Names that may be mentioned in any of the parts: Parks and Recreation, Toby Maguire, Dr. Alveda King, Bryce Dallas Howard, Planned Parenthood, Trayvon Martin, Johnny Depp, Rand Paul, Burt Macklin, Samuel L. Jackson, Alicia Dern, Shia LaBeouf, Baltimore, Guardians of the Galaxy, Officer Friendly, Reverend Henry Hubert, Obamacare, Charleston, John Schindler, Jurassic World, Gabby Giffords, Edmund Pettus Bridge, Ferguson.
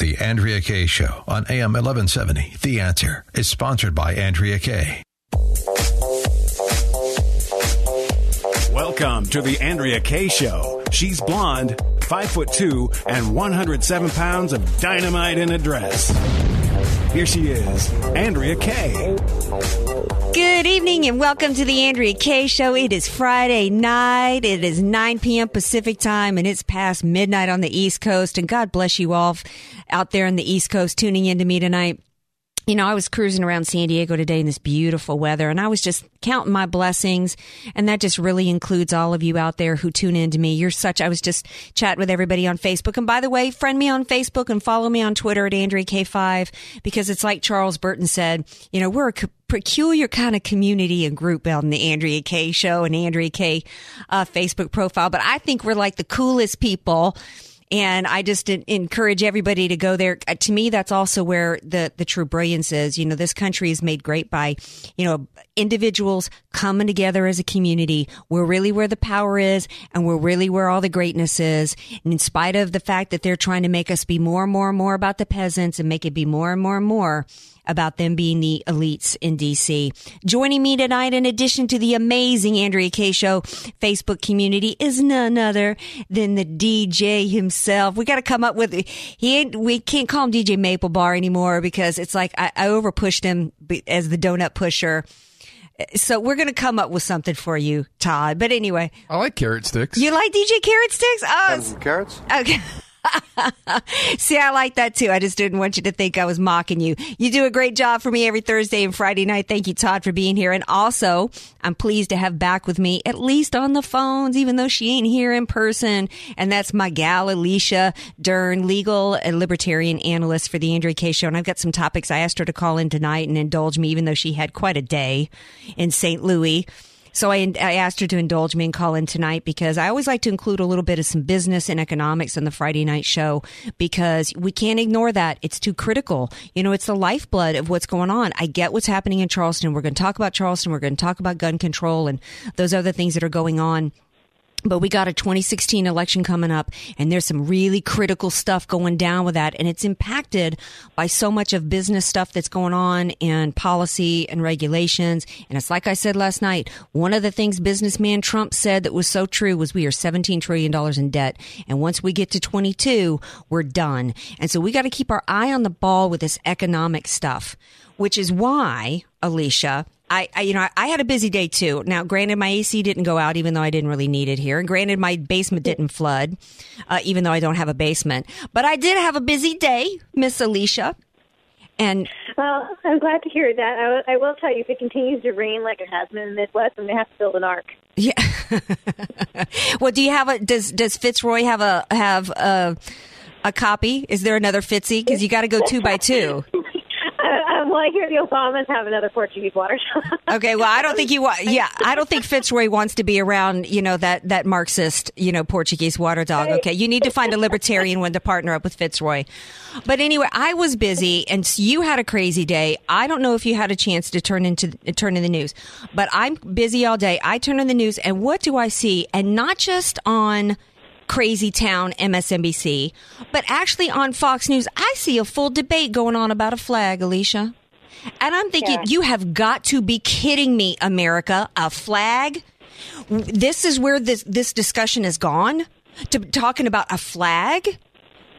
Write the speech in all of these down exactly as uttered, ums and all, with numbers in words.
The Andrea Kaye Show on A M eleven seventy, The Answer, is sponsored by Andrea Kaye. Welcome to The Andrea Kaye Show. She's blonde, five foot two, and one hundred seven pounds of dynamite in a dress. Here she is, Andrea Kaye. Good evening and welcome to the Andrea Kaye Show. It is Friday night. It is nine p.m. Pacific time, and it's past midnight on the East Coast. And God bless you all out there on the East Coast tuning in to me tonight. You know, I was cruising around San Diego today in this beautiful weather, and I was just counting my blessings, and that just really includes all of you out there who tune in to me. You're such, I was just chatting with everybody on Facebook. And by the way, friend me on Facebook and follow me on Twitter at Andrea K five, because it's like Charles Burton said, you know, we're a peculiar kind of community and group on the Andrea Kaye Show and Andrea Kaye uh, Facebook profile. But I think we're like the coolest people. And I just encourage everybody to go there. To me, that's also where the, the true brilliance is. You know, this country is made great by, you know, individuals coming together as a community. We're really where the power is, and we're really where all the greatness is. And in spite of the fact that they're trying to make us be more and more and more about the peasants and make it be more and more and more about them being the elites in D C. Joining me tonight, in addition to the amazing Andrea Kaye Show Facebook community, is none other than the D J himself. We got to come up with, he ain't, we can't call him D J Maple Bar anymore, because it's like I, I over pushed him as the donut pusher. So we're going to come up with something for you, Todd. But anyway. I like carrot sticks. You like D J Carrot Sticks? Oh, some carrots? Okay. See, I like that too. I just didn't want you to think I was mocking you. You do a great job for me every Thursday and Friday night. Thank you, Todd, for being here. And also, I'm pleased to have back with me, at least on the phones, even though she ain't here in person. And that's my gal, Alicia Dern, legal and libertarian analyst for the Andrea Kaye Show. And I've got some topics. I asked her to call in tonight and indulge me, even though she had quite a day in Saint Louis. So I, I asked her to indulge me and call in tonight, because I always like to include a little bit of some business and economics on the Friday night show, because we can't ignore that. It's too critical. You know, it's the lifeblood of what's going on. I get what's happening in Charleston. We're going to talk about Charleston. We're going to talk about gun control and those other things that are going on. But we got a twenty sixteen election coming up, and there's some really critical stuff going down with that. And it's impacted by so much of business stuff that's going on, and policy and regulations. And it's like I said last night, one of the things businessman Trump said that was so true was we are seventeen trillion dollars in debt. And once we get to twenty-two, we're done. And so we got to keep our eye on the ball with this economic stuff, which is why, Alicia, I, I, you know, I had a busy day too. Now, granted, my A C didn't go out, even though I didn't really need it here. And granted, my basement didn't flood, uh, even though I don't have a basement. But I did have a busy day, Miss Alicia. And well, I'm glad to hear that. I, w- I will tell you, if it continues to rain like it has been in the Midwest, I'm going to have to build an ark. Yeah. Well, do you have a? Does Does Fitzroy have a have a a copy? Is there another Fitzy? Because you got to go two by two. Um, well, I hear the Obamas have another Portuguese water shop. Okay, well, I don't think you wa- yeah, I don't think Fitzroy wants to be around, you know, that, that Marxist, you know, Portuguese water dog. Okay, you need to find a libertarian one to partner up with Fitzroy. But anyway, I was busy, and you had a crazy day. I don't know if you had a chance to turn into turn in the news, but I'm busy all day. I turn in the news, and what do I see? And not just on Crazy Town M S N B C, but actually on Fox News, I see a full debate going on about a flag, Alicia. And I'm thinking, yeah. You have got to be kidding me, America. A flag? This is where this, this discussion has gone, to talking about a flag?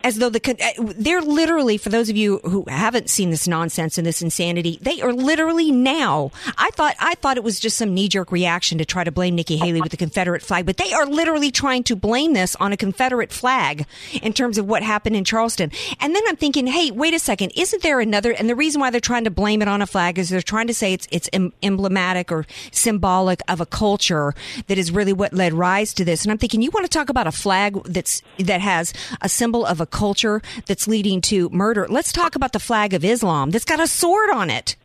As though the they're literally, for those of you who haven't seen this nonsense and this insanity, they are literally now. I thought I thought it was just some knee-jerk reaction to try to blame Nikki Haley with the Confederate flag, but they are literally trying to blame this on a Confederate flag in terms of what happened in Charleston. And then I'm thinking, hey, wait a second, isn't there another? And the reason why they're trying to blame it on a flag is they're trying to say it's it's em- emblematic or symbolic of a culture that is really what led rise to this. And I'm thinking, you want to talk about a flag that's that has a symbol of a culture that's leading to murder. Let's talk about the flag of Islam that's got a sword on it.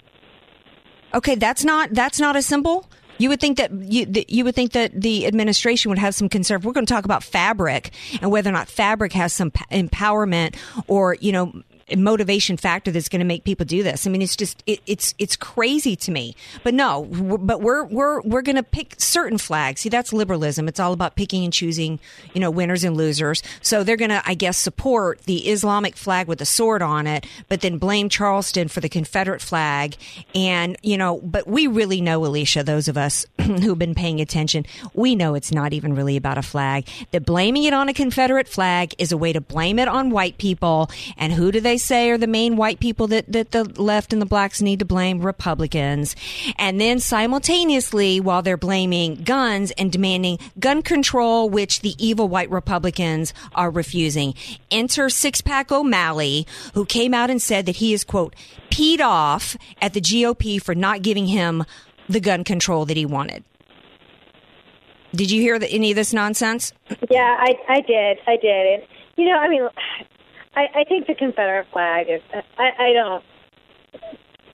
Okay, that's not that's not a symbol. You would think that you, that you would think that the administration would have some concern. We're going to talk about fabric and whether or not fabric has some empowerment or, you know, motivation factor that's going to make people do this. I mean, it's just it, it's it's crazy to me. But no, we're, but we're we're we're going to pick certain flags. See, that's liberalism. It's all about picking and choosing, you know, winners and losers. So they're going to, I guess, support the Islamic flag with a sword on it, but then blame Charleston for the Confederate flag. And, you know, but we really know, Alicia, those of us who've been paying attention, we know it's not even really about a flag. That blaming it on a Confederate flag is a way to blame it on white people. And who do they say are the main white people that, that the left and the blacks need to blame? Republicans. And then simultaneously, while they're blaming guns and demanding gun control, which the evil white Republicans are refusing. Enter Six-Pack O'Malley, who came out and said that he is, quote, peed off at the G O P for not giving him the gun control that he wanted. Did you hear the, any of this nonsense? Yeah, I, I did. I did. And, you know, I mean... I, I think the Confederate flag is, I, I don't,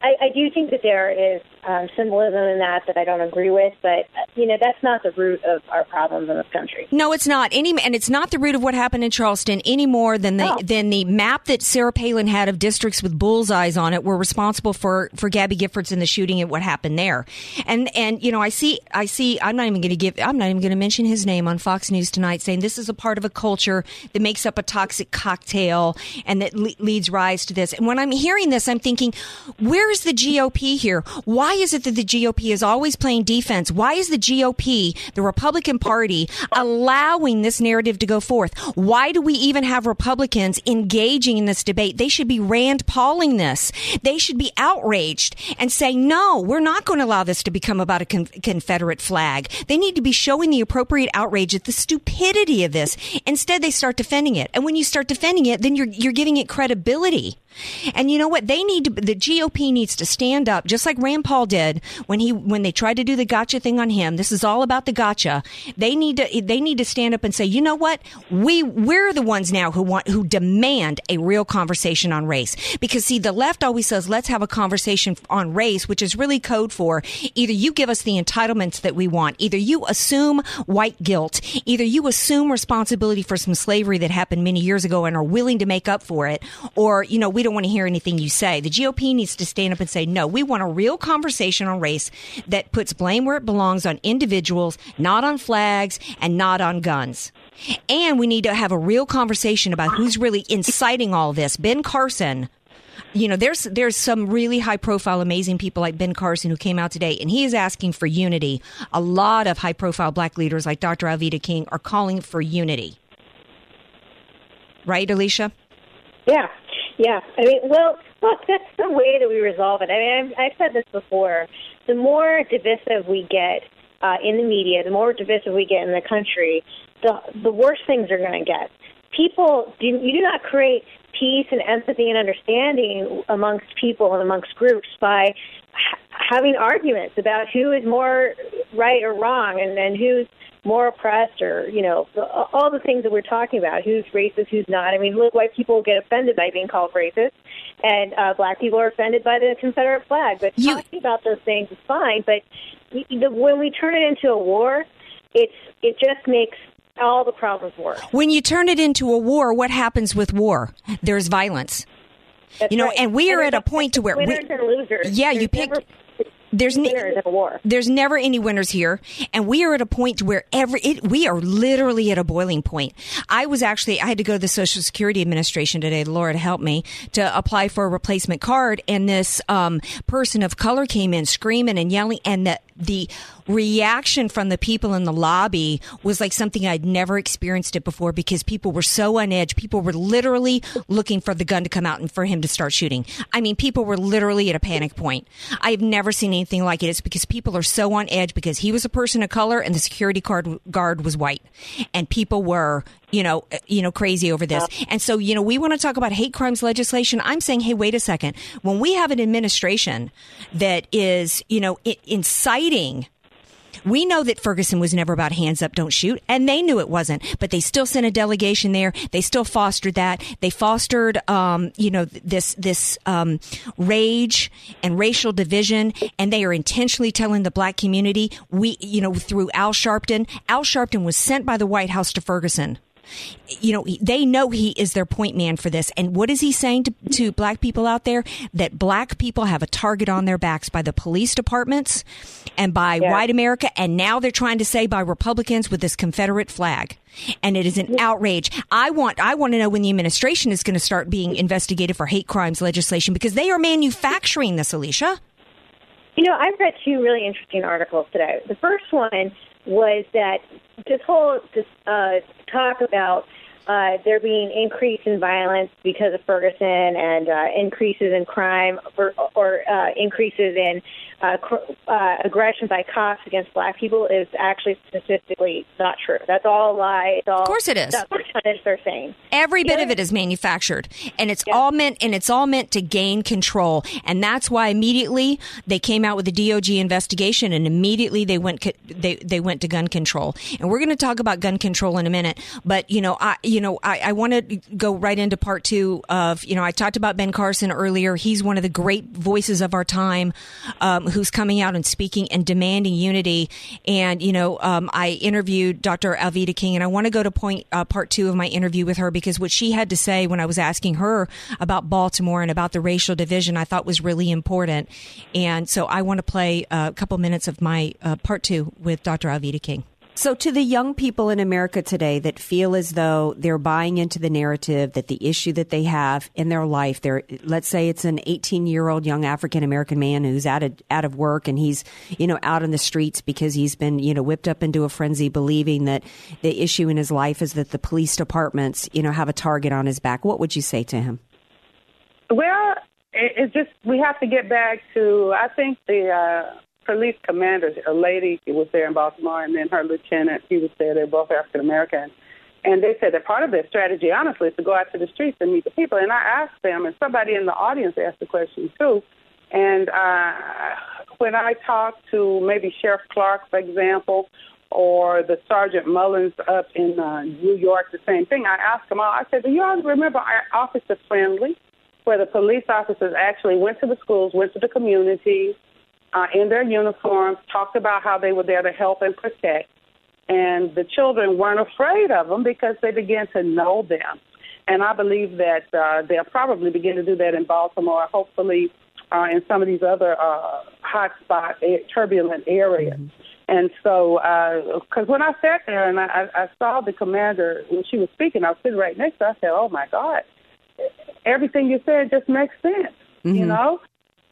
I, I do think that there is um, symbolism in that that I don't agree with, but, you know, that's not the root of our problems in this country. No, it's not. Any, and it's not the root of what happened in Charleston any more than the, oh. than the map that Sarah Palin had of districts with bullseyes on it were responsible for, for Gabby Giffords and the shooting and what happened there. And, and you know, I see, I see, I'm not even going to give, I'm not even going to mention his name on Fox News tonight, saying this is a part of a culture that makes up a toxic cocktail and that le- leads rise to this. And when I'm hearing this, I'm thinking, where is the G O P here? Why is it that the G O P is always playing defense? Why is the G O P, the Republican Party, allowing this narrative to go forth? Why do we even have Republicans engaging in this debate? They should be Rand Pauling this. They should be outraged and say, no, we're not going to allow this to become about a con- Confederate flag. They need to be showing the appropriate outrage at the stupidity of this. Instead, they start defending it. And when you start defending it, then you're, you're giving it credibility. And you know what? They need to, the G O P needs to stand up, just like Rand Paul did when he when they tried to do the gotcha thing on him. This is all about the gotcha. They need to they need to stand up and say, you know what? We we're the ones now who want who demand a real conversation on race. Because see, the left always says, let's have a conversation on race, which is really code for either you give us the entitlements that we want, either you assume white guilt, either you assume responsibility for some slavery that happened many years ago and are willing to make up for it, or you know we don't want to hear anything you say. The G O P needs to stand up and say, no, we want a real conversation on race that puts blame where it belongs on individuals, not on flags and not on guns. And we need to have a real conversation about who's really inciting all this. Ben Carson, you know, there's there's some really high profile, amazing people like Ben Carson who came out today, and he is asking for unity. A lot of high profile black leaders like Doctor Alveda King are calling for unity. Right, Alicia? Yeah. Yeah, I mean, well, look, that's the way that we resolve it. I mean, I've, I've said this before. The more divisive we get uh, in the media, the more divisive we get in the country, the the worse things are going to get. People, do, you do not create peace and empathy and understanding amongst people and amongst groups by ha- having arguments about who is more right or wrong and, and who's more oppressed or, you know, all the things that we're talking about, who's racist, who's not. I mean, look, white people get offended by being called racist, and uh, black people are offended by the Confederate flag. But you... talking about those things is fine, but the, when we turn it into a war, it's it just makes all the problems worse. When you turn it into a war, what happens with war? There's violence. That's you know, right. And we are and at a point to where... Winners we... and losers. Yeah, There's you pick... Never... There's, ne- there's never any winners here. And we are at a point where every, it, we are literally at a boiling point. I was actually, I had to go to the Social Security Administration today, Lord help me, to apply for a replacement card. And this um, person of color came in screaming and yelling. And the, the reaction from the people in the lobby was like something I'd never experienced it before, because people were so on edge. People were literally looking for the gun to come out and for him to start shooting. I mean, people were literally at a panic point. I've never seen anything like it. It's because people are so on edge because he was a person of color and the security guard guard was white, and people were, you know, you know, crazy over this. And so, you know, we want to talk about hate crimes legislation. I'm saying, hey, wait a second. When we have an administration that is, you know, inciting We know that Ferguson was never about hands up, don't shoot, and they knew it wasn't, but they still sent a delegation there. They still fostered that. They fostered, um, you know, this this um, rage and racial division, and they are intentionally telling the black community, we, you know, through Al Sharpton. Al Sharpton was sent by the White House to Ferguson. You know, they know he is their point man for this. And what is he saying to, to black people out there? That black people have a target on their backs by the police departments and by yeah. white America. And now they're trying to say by Republicans with this Confederate flag. And it is an outrage. I want I want to know when the administration is going to start being investigated for hate crimes legislation, because they are manufacturing this, Alicia. You know, I've read two really interesting articles today. The first one was that this whole this, uh, talk about uh, there being increase in violence because of Ferguson and uh, increases in crime or, or uh, increases in uh, uh, aggression by cops against black people is actually statistically not true. That's all a lie. It's all, of course it is. That's what they're saying. Every bit of it is manufactured, and it's yeah. all meant and it's all meant to gain control. And that's why immediately they came out with the D O J investigation, and immediately they went they they went to gun control. And we're going to talk about gun control in a minute. But you know, I you know I, I want to go right into part two of, you know, I talked about Ben Carson earlier. He's one of the great voices of our time, um, who's coming out and speaking and demanding unity. And you know, um, I interviewed Doctor Alveda King, and I want to go to point uh, part two of my interview with her, because what she had to say when I was asking her about Baltimore and about the racial division, I thought was really important. And so I want to play a couple minutes of my uh, part two with Doctor Alveda King. So to the young people in America today that feel as though they're buying into the narrative that the issue that they have in their life, they're, let's say it's an eighteen-year-old young African-American man who's out of, out of work, and he's, you know, out in the streets because he's been, you know, whipped up into a frenzy, believing that the issue in his life is that the police departments, you know, have a target on his back. What would you say to him? Well, it's just we have to get back to, I think, the uh police commander, a lady was there in Baltimore, and then her lieutenant, he was there. They were both African-American. And they said that part of their strategy, honestly, is to go out to the streets and meet the people. And I asked them, and somebody in the audience asked the question, too. And uh, when I talked to maybe Sheriff Clark, for example, or the Sergeant Mullins up in uh, New York, the same thing, I asked them all, I said, do you all remember Officer Friendly, where the police officers actually went to the schools, went to the communities, Uh, in their uniforms, talked about how they were there to help and protect. And the children weren't afraid of them because they began to know them. And I believe that uh, they'll probably begin to do that in Baltimore, hopefully uh, in some of these other uh, hotspot, turbulent areas. Mm-hmm. And so, because uh, when I sat there and I, I saw the commander, when she was speaking, I was sitting right next to her, I said, oh, my God, everything you said just makes sense, mm-hmm. you know?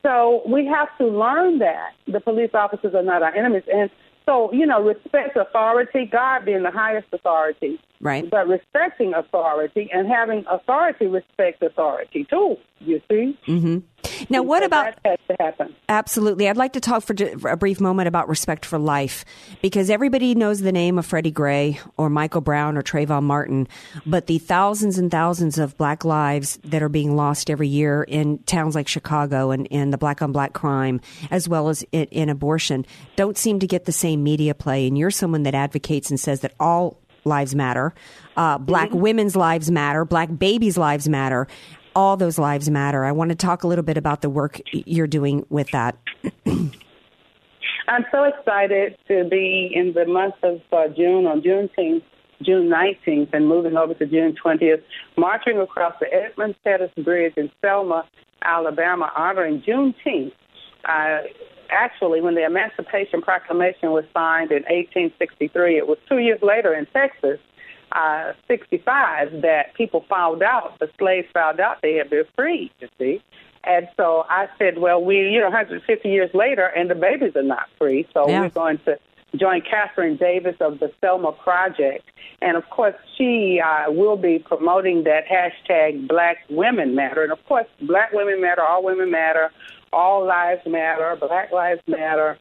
So we have to learn that the police officers are not our enemies. And so, you know, respect authority, God being the highest authority. Right. But respecting authority and having authority respect authority, too, you see. Mm-hmm. Now, what so about that has to happen? Absolutely. I'd like to talk for a brief moment about respect for life, because everybody knows the name of Freddie Gray or Michael Brown or Trayvon Martin. But the thousands and thousands of black lives that are being lost every year in towns like Chicago and, and the black on black crime, as well as in, in abortion, don't seem to get the same media play. And you're someone that advocates and says that all lives matter. Uh, black mm-hmm. women's lives matter. Black babies' lives matter. All those lives matter. I want to talk a little bit about the work you're doing with that. I'm so excited to be in the month of uh, June, on Juneteenth, June nineteenth, and moving over to June twentieth, marching across the Edmund Pettus Bridge in Selma, Alabama, honoring Juneteenth. Uh, actually, when the Emancipation Proclamation was signed in eighteen sixty-three, it was two years later in Texas, Uh, sixty-five, that people found out, the slaves found out they had been freed, you see. And so I said, well, we, you know, one hundred fifty years later, and the babies are not free. So yeah. we're going to join Catherine Davis of the Selma Project. And, of course, she uh, will be promoting that hashtag Black Women Matter. And, of course, Black Women Matter, all women matter, all lives matter, Black lives matter.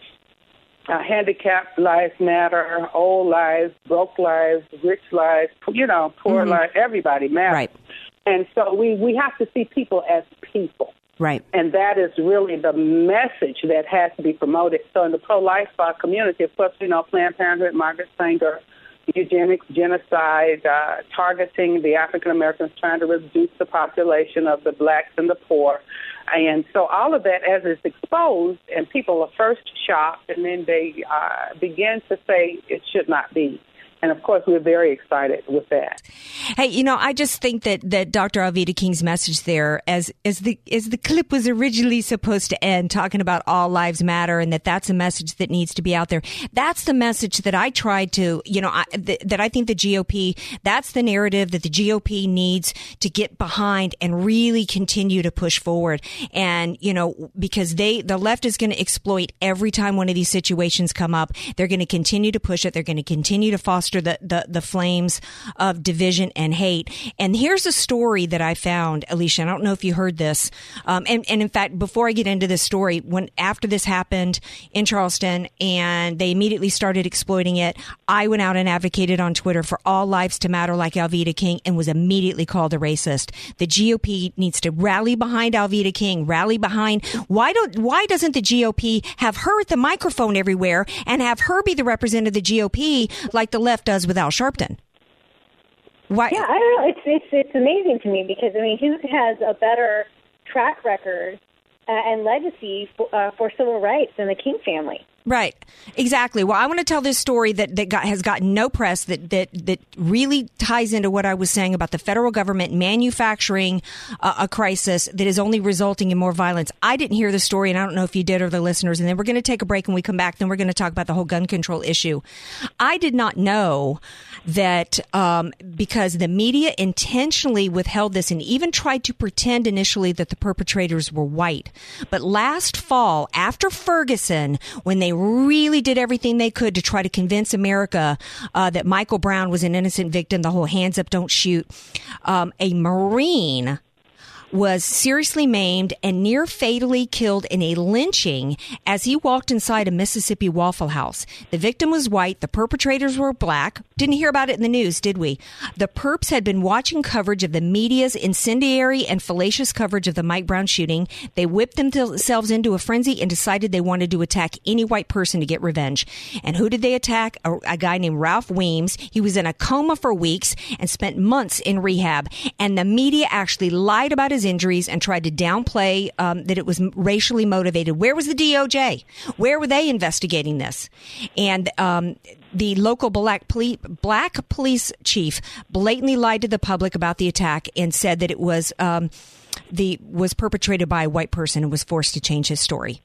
Uh, handicapped lives matter, old lives, broke lives, rich lives, you know, poor mm-hmm. lives, everybody matters. Right. And so we, we have to see people as people. Right. And that is really the message that has to be promoted. So in the pro-life community, of course, you know, Planned Parenthood, Margaret Sanger, eugenics, genocide, uh, targeting the African-Americans, trying to reduce the population of the blacks and the poor. And so all of that, as it's exposed, and people are first shocked, and then they uh, begin to say it should not be. And, of course, we're very excited with that. Hey, you know, I just think that, that Doctor Alveda King's message there, as as the as the clip was originally supposed to end, talking about all lives matter and that that's a message that needs to be out there. That's the message that I tried to, you know, I, th- that I think the G O P, that's the narrative that the G O P needs to get behind and really continue to push forward. And, you know, because they the left is going to exploit every time one of these situations come up. They're going to continue to push it. They're going to continue to foster The, the, the flames of division and hate. And here's a story that I found, Alicia. I don't know if you heard this. Um, and, and in fact, before I get into this story, when after this happened in Charleston and they immediately started exploiting it, I went out and advocated on Twitter for all lives to matter like Alveda King and was immediately called a racist. The G O P needs to rally behind Alveda King, rally behind. Why don't why doesn't the G O P have her at the microphone everywhere and have her be the representative of the G O P like the left does with Al Sharpton? Why? Yeah, I don't know. It's it's it's amazing to me because I mean, who has a better track record uh, and legacy for, uh, for civil rights than the King family? Right, exactly. Well, I want to tell this story that, that got, has gotten no press that, that, that really ties into what I was saying about the federal government manufacturing uh, a crisis that is only resulting in more violence. I didn't hear the story, and I don't know if you did or the listeners, and then we're going to take a break and we come back, then we're going to talk about the whole gun control issue. I did not know that um, because the media intentionally withheld this and even tried to pretend initially that the perpetrators were white. But last fall, after Ferguson, when they really did everything they could to try to convince America uh, that Michael Brown was an innocent victim, the whole hands up, don't shoot. Um, a Marine was seriously maimed and near fatally killed in a lynching as he walked inside a Mississippi Waffle House. The victim was white. The perpetrators were black. Didn't hear about it in the news, did we? The perps had been watching coverage of the media's incendiary and fallacious coverage of the Mike Brown shooting. They whipped themselves into a frenzy and decided they wanted to attack any white person to get revenge. And who did they attack? A, a guy named Ralph Weems. He was in a coma for weeks and spent months in rehab. And the media actually lied about his injuries and tried to downplay um, that it was racially motivated. Where was the D O J? Where were they investigating this? And um, the local black, poli- black police chief blatantly lied to the public about the attack and said that it was um, the was perpetrated by a white person and was forced to change his story.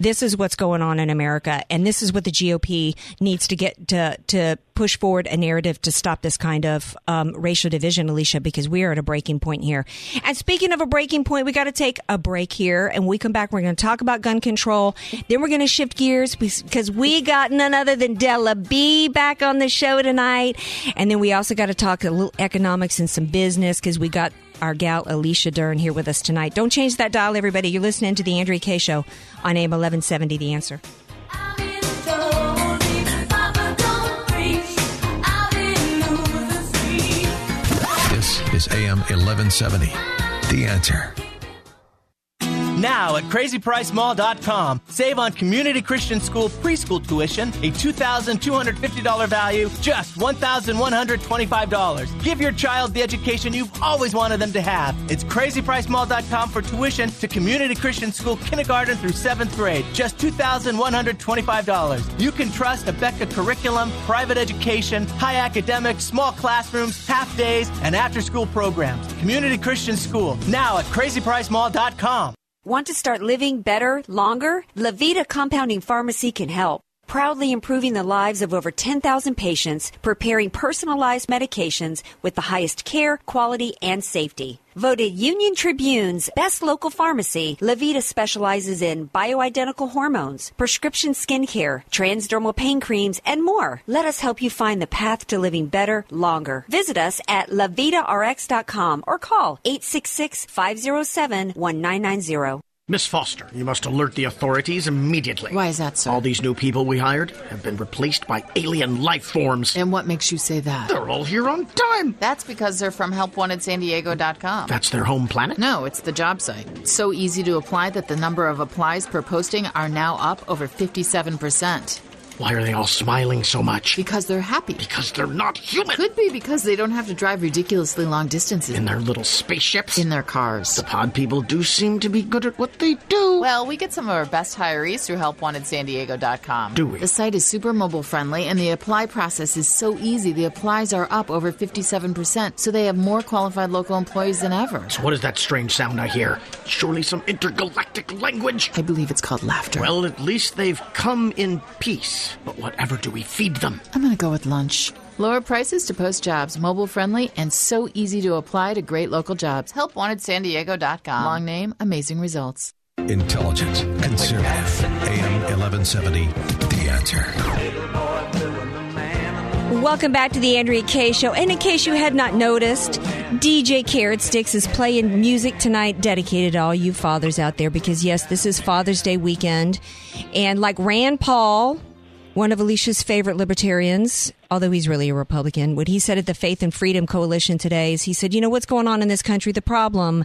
This is what's going on in America, and this is what the G O P needs to get to to push forward a narrative to stop this kind of um, racial division, Alicia, because we are at a breaking point here. And speaking of a breaking point, we got to take a break here, and when we come back, we're going to talk about gun control. Then we're going to shift gears because we got none other than Della B back on the show tonight. And then we also got to talk a little economics and some business because we got our gal Alicia Dern here with us tonight. Don't change that dial, everybody. You're listening to The Andrea Kaye Show on A M eleven seventy, The Answer. This is A M eleven seventy, The Answer. Now at crazy price mall dot com, save on Community Christian School preschool tuition, a two thousand two hundred fifty dollars value, just one thousand one hundred twenty-five dollars. Give your child the education you've always wanted them to have. It's crazy price mall dot com for tuition to Community Christian School kindergarten through seventh grade, just two thousand one hundred twenty-five dollars. You can trust Abeka curriculum, private education, high academics, small classrooms, half days, and after-school programs. Community Christian School, now at crazy price mall dot com. Want to start living better, longer? Levita Compounding Pharmacy can help. Proudly improving the lives of over ten thousand patients, preparing personalized medications with the highest care, quality, and safety. Voted Union Tribune's best local pharmacy, Levita specializes in bioidentical hormones, prescription skincare, transdermal pain creams, and more. Let us help you find the path to living better, longer. Visit us at levita r x dot com or call eight six six, five oh seven, one nine nine zero. Miss Foster, you must alert the authorities immediately. Why is that, sir? All these new people we hired have been replaced by alien life forms. And what makes you say that? They're all here on time. That's because they're from help wanted san diego dot com. That's their home planet? No, it's the job site. It's so easy to apply that the number of applies per posting are now up over fifty-seven percent. Why are they all smiling so much? Because they're happy. Because they're not human. Could be because they don't have to drive ridiculously long distances. In their little spaceships? In their cars. The pod people do seem to be good at what they do. Well, we get some of our best hirees through help wanted san diego dot com. Do we? The site is super mobile friendly, and the apply process is so easy. The applies are up over fifty-seven percent, so they have more qualified local employees than ever. So what is that strange sound I hear? Surely some intergalactic language. I believe it's called laughter. Well, at least they've come in peace. But whatever do we feed them? I'm going to go with lunch. Lower prices to post jobs, mobile-friendly, and so easy to apply to great local jobs. help wanted san diego dot com. Long name, amazing results. Intelligent, conservative, A M eleven seventy, The Answer. Welcome back to the Andrea Kaye Show. And in case you had not noticed, D J Carrot Sticks is playing music tonight dedicated to all you fathers out there. Because, yes, this is Father's Day weekend. And like Rand Paul, one of Alicia's favorite libertarians, although he's really a Republican, what he said at the Faith and Freedom Coalition today is he said, you know, what's going on in this country? The problem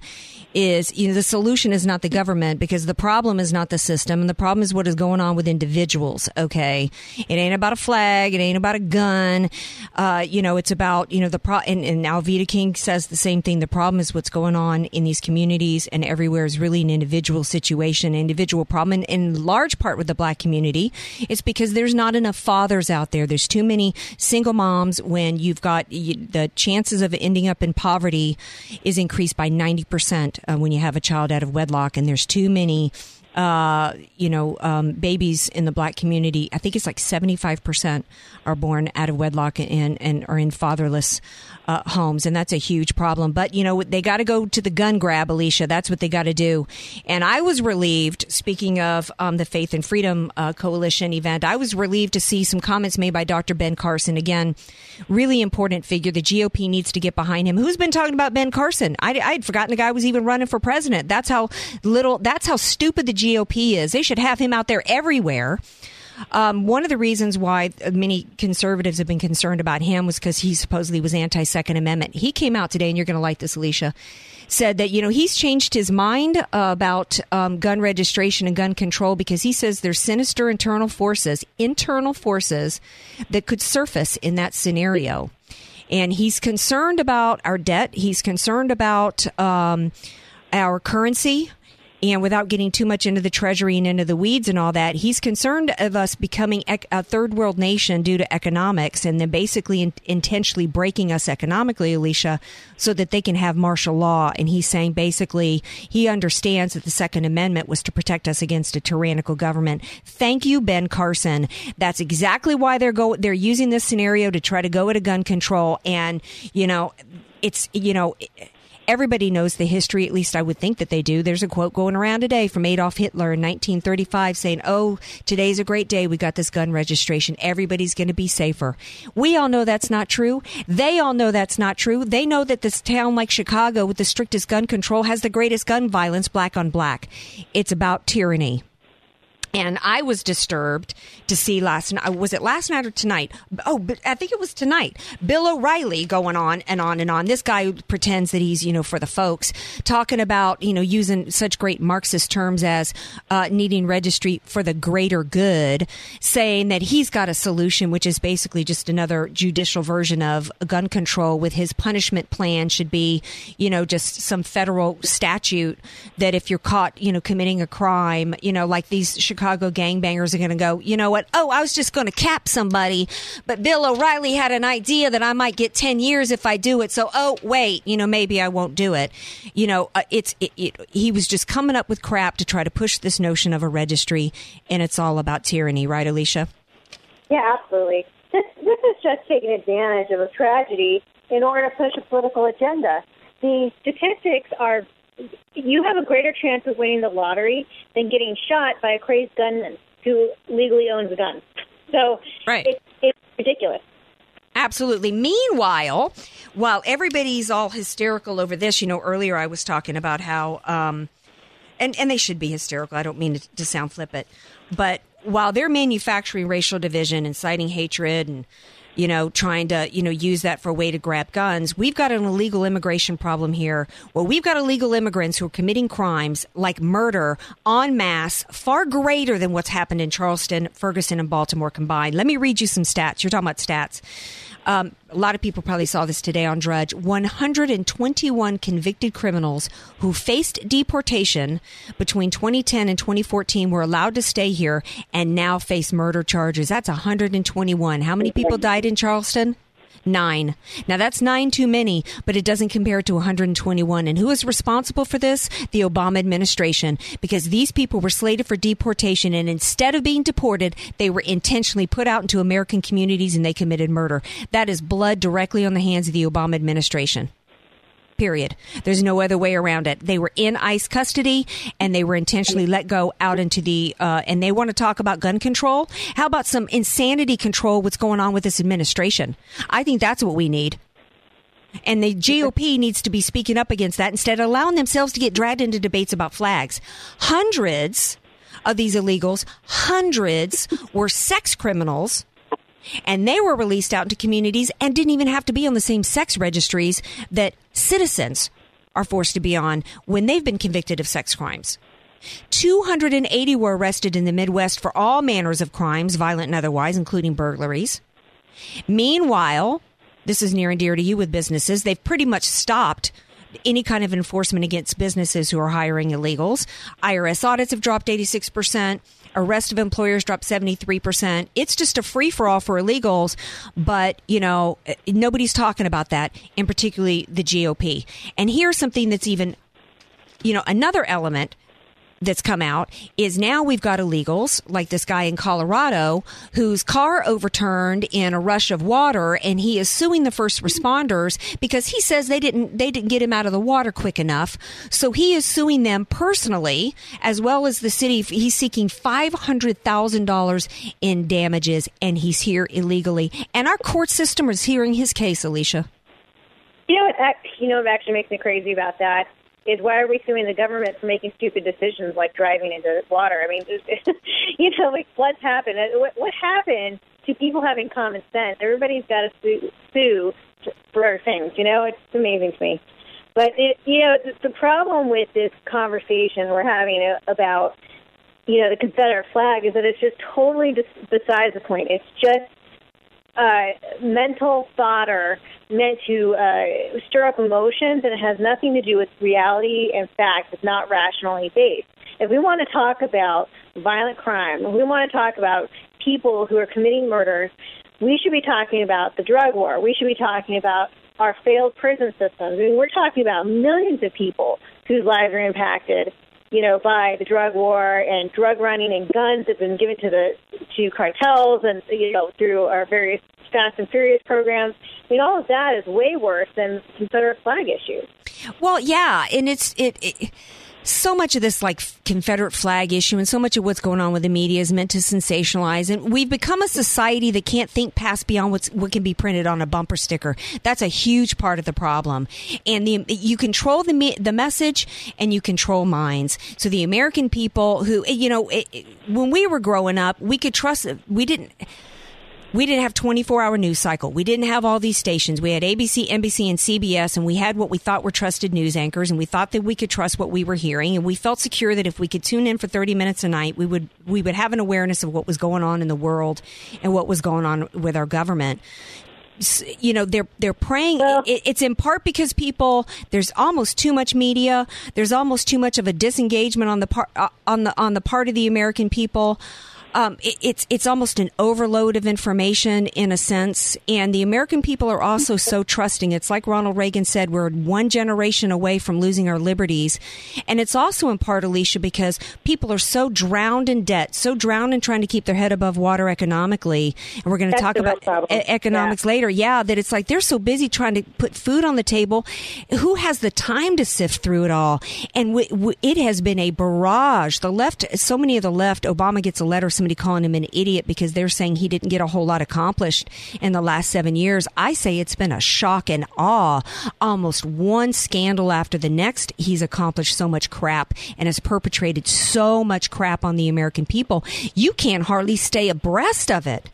is, you know, the solution is not the government, because the problem is not the system. And the problem is what is going on with individuals. OK, it ain't about a flag. It ain't about a gun. Uh, you know, it's about, you know, the pro. And, and Alveda King says the same thing. The problem is what's going on in these communities, and everywhere is really an individual situation, individual problem. And in large part with the black community, it's because there's not enough fathers out there. There's too many single moms. When you've got you, the chances of ending up in poverty is increased by ninety percent uh, when you have a child out of wedlock. And there's too many, uh, you know, um, babies in the black community. I think it's like seventy-five percent are born out of wedlock and, and are in fatherless uh, homes. And that's a huge problem. But, you know, they got to go to the gun grab, Alicia. That's what they got to do. And I was relieved, speaking of um, the Faith and Freedom uh, Coalition event, I was relieved to see some comments made by Doctor Ben Carson. Again, really important figure. The G O P needs to get behind him. Who's been talking about Ben Carson? I, I had forgotten the guy was even running for president. That's how little, that's how stupid the G O P is. They should have him out there everywhere. Um, one of the reasons why many conservatives have been concerned about him was because he supposedly was anti-Second Amendment. He came out today, and you're going to like this, Alicia, said that, you know, he's changed his mind uh, about um, gun registration and gun control, because he says there's sinister internal forces, internal forces that could surface in that scenario. And he's concerned about our debt. He's concerned about um, our currency. And without getting too much into the treasury and into the weeds and all that, he's concerned of us becoming a third world nation due to economics, and then basically in- intentionally breaking us economically, Alicia, so that they can have martial law. And he's saying basically he understands that the Second Amendment was to protect us against a tyrannical government. Thank you, Ben Carson. That's exactly why they're go they're using this scenario to try to go at a gun control. And, you know, it's, you know... It, everybody knows the history, at least I would think that they do. There's a quote going around today from Adolf Hitler in nineteen thirty-five saying, oh, today's a great day. We got this gun registration. Everybody's going to be safer. We all know that's not true. They all know that's not true. They know that this town like Chicago with the strictest gun control has the greatest gun violence, black on black. It's about tyranny. And I was disturbed to see last night, was it last night or tonight? Oh, but I think it was tonight. Bill O'Reilly going on and on and on. This guy pretends that he's, you know, for the folks, talking about, you know, using such great Marxist terms as uh, needing registry for the greater good, saying that he's got a solution, which is basically just another judicial version of gun control, with his punishment plan should be, you know, just some federal statute that if you're caught, you know, committing a crime, you know, like these Chicago Chicago gangbangers are going to go, you know what? Oh, I was just going to cap somebody, but Bill O'Reilly had an idea that I might get ten years if I do it. So, oh, wait, you know, maybe I won't do it. You know, uh, it's it, it, he was just coming up with crap to try to push this notion of a registry. And it's all about tyranny. Right, Alicia? Yeah, absolutely. This, this is just taking advantage of a tragedy in order to push a political agenda. The statistics are you have a greater chance of winning the lottery than getting shot by a crazed gunman who legally owns a gun. So right. it, it's ridiculous. Absolutely. Meanwhile, while everybody's all hysterical over this, you know, earlier I was talking about how um, and, and they should be hysterical. I don't mean to, to sound flippant, but while they're manufacturing racial division, inciting hatred, and, you know, trying to, you know, use that for a way to grab guns, we've got an illegal immigration problem here. Well, we've got illegal immigrants who are committing crimes like murder en masse, far greater than what's happened in Charleston, Ferguson, and Baltimore combined. Let me read you some stats. You're talking about stats. Um, a lot of people probably saw this today on Drudge. one hundred twenty-one convicted criminals who faced deportation between twenty ten and twenty fourteen were allowed to stay here and now face murder charges. That's one hundred twenty-one. How many people died in Charleston? Nine. Now, that's nine too many, but it doesn't compare to one hundred twenty-one. And who is responsible for this? The Obama administration, because these people were slated for deportation. And instead of being deported, they were intentionally put out into American communities and they committed murder. That is blood directly on the hands of the Obama administration. Period. There's no other way around it. They were in ICE custody and they were intentionally let go out into the, uh, and they want to talk about gun control. How about some insanity control? What's going on with this administration? I think that's what we need. And the G O P needs to be speaking up against that instead of allowing themselves to get dragged into debates about flags. Hundreds of these illegals, hundreds were sex criminals. And they were released out into communities and didn't even have to be on the same sex registries that citizens are forced to be on when they've been convicted of sex crimes. two hundred eighty were arrested in the Midwest for all manners of crimes, violent and otherwise, including burglaries. Meanwhile, this is near and dear to you with businesses, they've pretty much stopped any kind of enforcement against businesses who are hiring illegals. I R S audits have dropped eighty-six percent. Arrest of employers dropped seventy-three percent. It's just a free-for-all for illegals, but, you know, nobody's talking about that, and particularly the G O P. And here's something that's even, you know, another element that's come out is now we've got illegals like this guy in Colorado whose car overturned in a rush of water, and he is suing the first responders because he says they didn't they didn't get him out of the water quick enough. So he is suing them personally as well as the city. He's seeking five hundred thousand dollars in damages, and he's here illegally. And our court system is hearing his case, Alicia. You know what, that, you know what actually makes me crazy about that? Is why are we suing the government for making stupid decisions like driving into water? I mean, you know, like, floods happen. What, what happened to people having common sense? Everybody's got to sue, sue for things, you know? It's amazing to me. But, it, you know, the problem with this conversation we're having about, you know, the Confederate flag is that it's just totally besides the point. It's just Uh, mental fodder meant to uh, stir up emotions, and it has nothing to do with reality and facts. It's not rationally based. If we want to talk about violent crime, if we want to talk about people who are committing murders, we should be talking about the drug war. We should be talking about our failed prison systems. I mean, we're talking about millions of people whose lives are impacted, you know, by the drug war and drug running, and guns have been given to the to cartels, and, you know, through our various Fast and Furious programs. I mean, all of that is way worse than Confederate flag issues. Well, yeah, and it's it, it so much of this like Confederate flag issue, and so much of what's going on with the media is meant to sensationalize, and we've become a society that can't think past beyond what's what can be printed on a bumper sticker. That's a huge part of the problem, and the you control the me, the message, and you control minds. So the American people who, you know, it, it, when we were growing up, we could trust. We didn't. We didn't have twenty-four hour news cycle. We didn't have all these stations. We had A B C, N B C, and C B S, and we had what we thought were trusted news anchors, and we thought that we could trust what we were hearing, and we felt secure that if we could tune in for thirty minutes a night, we would we would have an awareness of what was going on in the world and what was going on with our government. You know, they're they're praying. Well, it, it's in part because people, there's almost too much media. There's almost too much of a disengagement on the part on the on the part of the American people. Um, it, it's it's almost an overload of information in a sense, and the American people are also so trusting. It's like Ronald Reagan said, we're one generation away from losing our liberties. And it's also in part, Alicia, because people are so drowned in debt, so drowned in trying to keep their head above water economically, and we're going to talk about e- economics yeah. later, yeah, that it's like they're so busy trying to put food on the table. Who has the time to sift through it all? And w- w- it has been a barrage. The left, so many of the left, Obama gets a letter, some somebody calling him an idiot because they're saying he didn't get a whole lot accomplished in the last seven years. I say it's been a shock and awe. Almost one scandal after the next. He's accomplished so much crap and has perpetrated so much crap on the American people. You can't hardly stay abreast of it.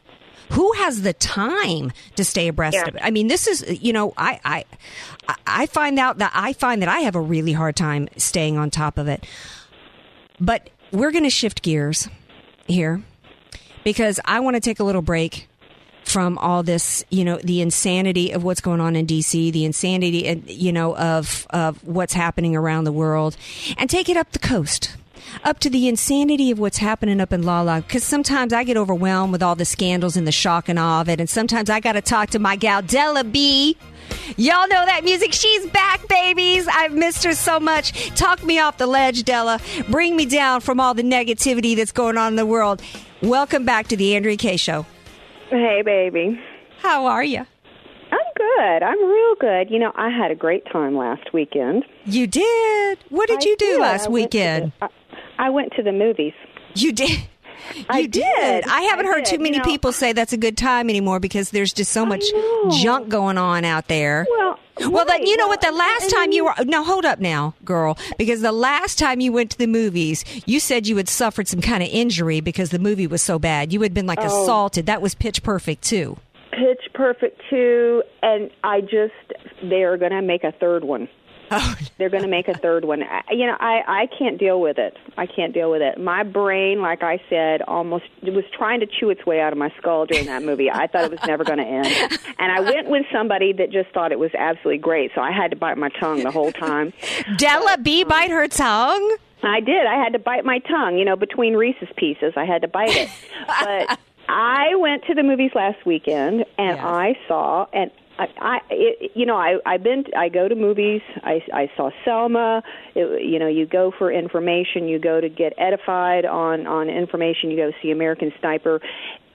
Who has the time to stay abreast yeah. of it? I mean, this is, you know, I, I, I find out that I find that I have a really hard time staying on top of it. But we're going to shift gears here because I want to take a little break from all this, you know, the insanity of what's going on in D C, the insanity, you know, of, of what's happening around the world, and take it up the coast. Up to the insanity of what's happening up in La La, because sometimes I get overwhelmed with all the scandals and the shock and awe of it, and sometimes I got to talk to my gal Della B. Y'all know that music. She's back, babies. I've missed her so much. Talk me off the ledge, Della. Bring me down from all the negativity that's going on in the world. Welcome back to the Andrea Kaye Show. Hey, baby. How are you? I'm good. I'm real good. You know, I had a great time last weekend. You did? What did I you do did. last I weekend? I went to the movies. You did? You I did. did. I haven't I heard did. too many you know, people say that's a good time anymore because there's just so much junk going on out there. Well, well right. then, you know well, what? The last and, time you were... Now, hold up now, girl, because the last time you went to the movies, you said you had suffered some kind of injury because the movie was so bad. You had been, like, oh. assaulted. That was Pitch Perfect, too. Pitch Perfect, too. And I just... They're going to make a third one. Oh. They're going to make a third one. I, you know, I, I can't deal with it. I can't deal with it. My brain, like I said, almost it was trying to chew its way out of my skull during that movie. I thought it was never going to end. And I went with somebody that just thought it was absolutely great, so I had to bite my tongue the whole time. Della but, B. Um, bite her tongue? I did. I had to bite my tongue, you know, between Reese's Pieces. I had to bite it. But I went to the movies last weekend, and yes. I saw... an. I, I it, you know, I, I've been, I go to movies, I, I saw Selma, it, you know, you go for information, you go to get edified on, on information, you go see American Sniper,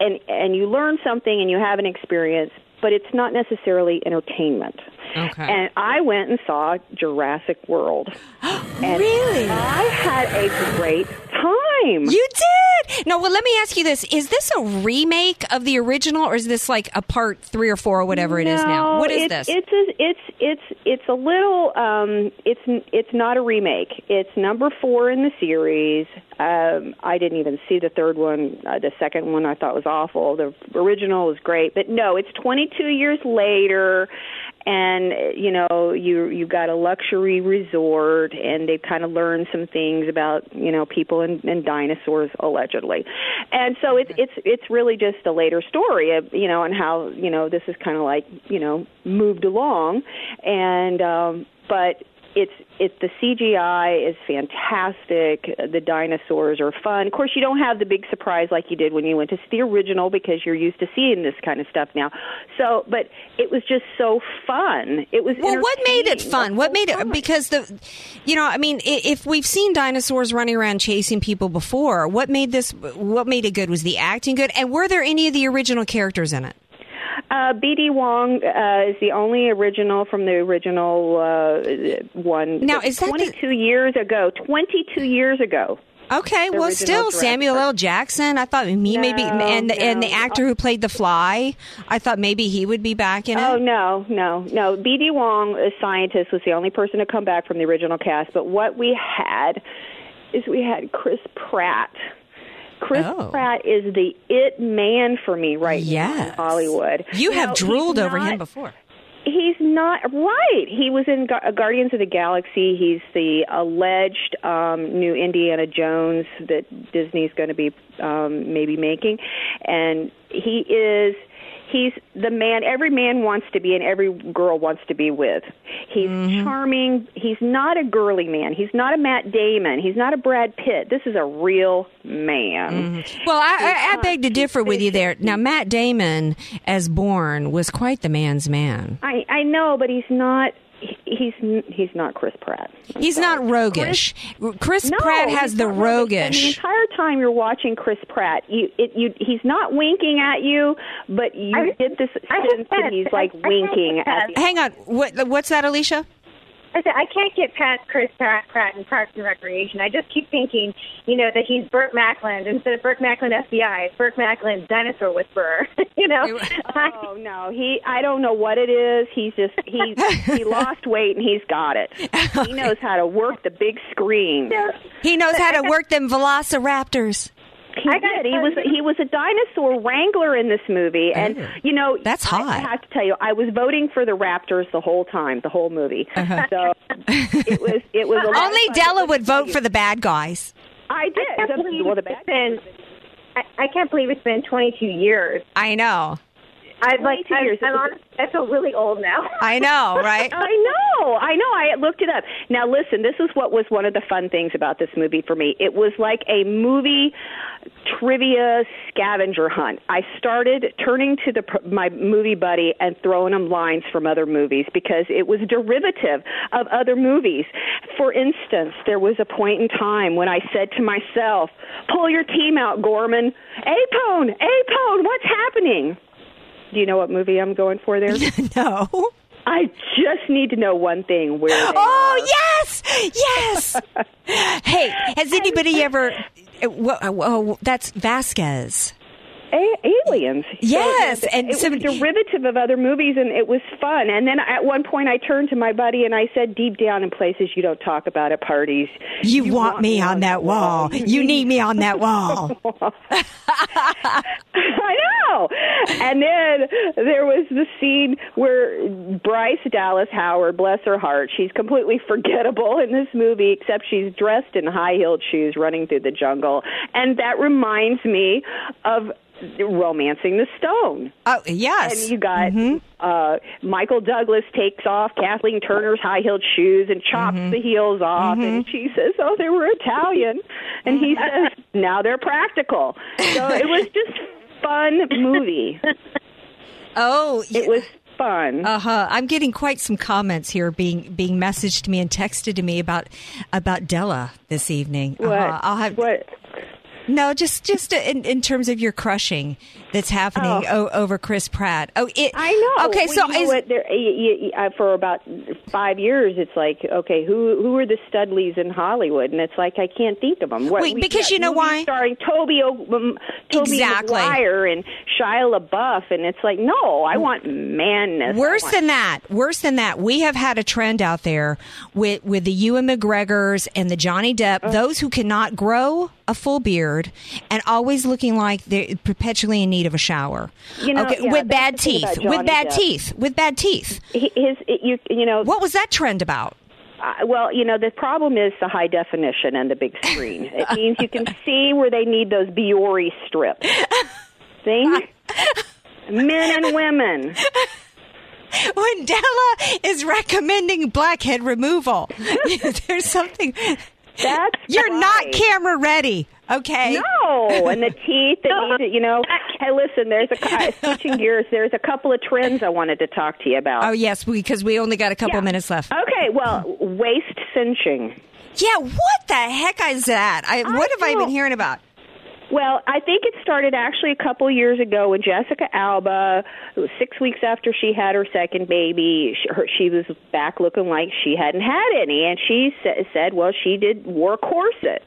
and, and you learn something and you have an experience, but it's not necessarily entertainment. Okay. And I went and saw Jurassic World. And really? I had a great time. You did! Now, well, let me ask you this. Is this a remake of the original, or is this like a part three or four or whatever no, it is now? What is it, this? It's a, it's it's it's a little, um, it's it's not a remake. It's number four in the series. Um, I didn't even see the third one. Uh, the second one I thought was awful. The original was great. But no, it's twenty-two years later, and, you know, you you got a luxury resort, and they've kind of learned some things about, you know, people and, and dinosaurs, allegedly. And so it's it's it's really just a later story, of, you know, and how, you know, this is kind of like, you know, moved along. And, um, but... It's it the C G I is fantastic. The dinosaurs are fun. Of course, you don't have the big surprise like you did when you went to see the original because you're used to seeing this kind of stuff now. So, but it was just so fun. It was well. What made it fun? What made it because the, you know, I mean, if we've seen dinosaurs running around chasing people before, what made this? What made it good was the acting good, and were there any of the original characters in it? Uh, B D. Wong uh, is the only original from the original uh, one. Now, is that twenty-two the... years ago? Twenty-two years ago. Okay, well, still director. Samuel L. Jackson. I thought he no, maybe and the, no. and the actor who played The Fly. I thought maybe he would be back in it. Oh no, no, no. B D. Wong, a scientist, was the only person to come back from the original cast. But what we had is we had Chris Pratt. Chris oh. Pratt is the it man for me right yes. now in Hollywood. You have now, drooled over not, him before. He's not right. He was in Guardians of the Galaxy. He's the alleged um, new Indiana Jones that Disney's going to be um, maybe making, and he is. He's the man every man wants to be and every girl wants to be with. He's mm-hmm. charming. He's not a girly man. He's not a Matt Damon. He's not a Brad Pitt. This is a real man. Mm-hmm. Well, I, I, I beg to differ with you there. Now, Matt Damon, as born, was quite the man's man. I, I know, but he's not... He's he's not Chris Pratt. I'm he's sorry. not roguish. Chris, Chris no, Pratt has the roguish. The entire time you're watching Chris Pratt, you, it, you, he's not winking at you, but you I, did this sense that he's like I, winking I, I, at you. Hang on. What What's that, Alicia? I said, I can't get past Chris Pratt, Pratt in Parks and Recreation. I just keep thinking, you know, that he's Burt Macklin. Instead of Burt Macklin F B I, it's Burt Macklin Dinosaur Whisperer, you know? Oh, no. He, I don't know what it is. He's just, he's, he lost weight and he's got it. He knows how to work the big screen. Yeah. He knows how to work them velociraptors. He I did. He was he was a dinosaur wrangler in this movie, and oh, you know that's hot. I have to tell you, I was voting for the Raptors the whole time, the whole movie. Uh-huh. So it was it was a only Della would vote for the bad guys. I did. I can't, believe, well, the bad been, I, I can't believe it's been twenty-two years. I know. I'd like to. I'm honest, I feel really old now. I know, right? I know, I know. I looked it up. Now, listen, this is what was one of the fun things about this movie for me. It was like a movie trivia scavenger hunt. I started turning to the my movie buddy and throwing him lines from other movies because it was derivative of other movies. For instance, there was a point in time when I said to myself, "Pull your team out, Gorman. Apone, Apone, what's happening?" Do you know what movie I'm going for there? No. I just need to know one thing. Where they oh, are. Yes! Yes! Hey, has anybody ever... Whoa, whoa, that's Vasquez. A- aliens. Yes. So it, and it so, was derivative of other movies, and it was fun. And then at one point I turned to my buddy and I said, deep down in places you don't talk about at parties. You, you want, want me on, on that wall. wall. You need me on that wall. I know. And then there was the scene where Bryce Dallas Howard, bless her heart, she's completely forgettable in this movie, except she's dressed in high-heeled shoes running through the jungle. And that reminds me of Romancing the Stone. Oh, yes. And you got mm-hmm. uh, Michael Douglas takes off Kathleen Turner's high-heeled shoes and chops mm-hmm. the heels off, mm-hmm. and she says, oh, they were Italian. And he says, now they're practical. So it was just fun movie. Oh, yeah. It was fun. Uh-huh. I'm getting quite some comments here being being messaged to me and texted to me about about Della this evening. What? Uh-huh. I'll have... What? No, just just in, in terms of your crushing that's happening oh. o- over Chris Pratt. Oh, it, I know. Okay, well, so you know is, what, there, you, you, uh, for about five years, it's like, okay, who who are the Studleys in Hollywood? And it's like I can't think of them. What, wait, because you know why? Starring Toby, um, Toby exactly. Maguire and Shia LaBeouf, and it's like, no, I want madness. Worse want- than that. Worse than that. We have had a trend out there with with the Ewan McGregors and the Johnny Depp. Oh. Those who cannot grow a full beard, and always looking like they're perpetually in need of a shower. You know, okay, yeah, with bad teeth, with bad Depp. teeth, with bad teeth. His, his, you, you know, what was that trend about? Uh, well, you know, the problem is the high definition and the big screen. It means you can see where they need those Biore strips. See? Men and women. When Della is recommending blackhead removal, there's something... That's You're right. not camera ready, okay? No, and the teeth, that you, you know. Hey, listen, there's a switching gears. There's a couple of trends I wanted to talk to you about. Oh yes, because we, we only got a couple yeah. minutes left. Okay, well, waist cinching. Yeah, what the heck is that? I, I what have I been hearing about? Well, I think it started actually a couple years ago when Jessica Alba, six weeks after she had her second baby, she, her, she was back looking like she hadn't had any, and she sa- said, well, she did wore a corset.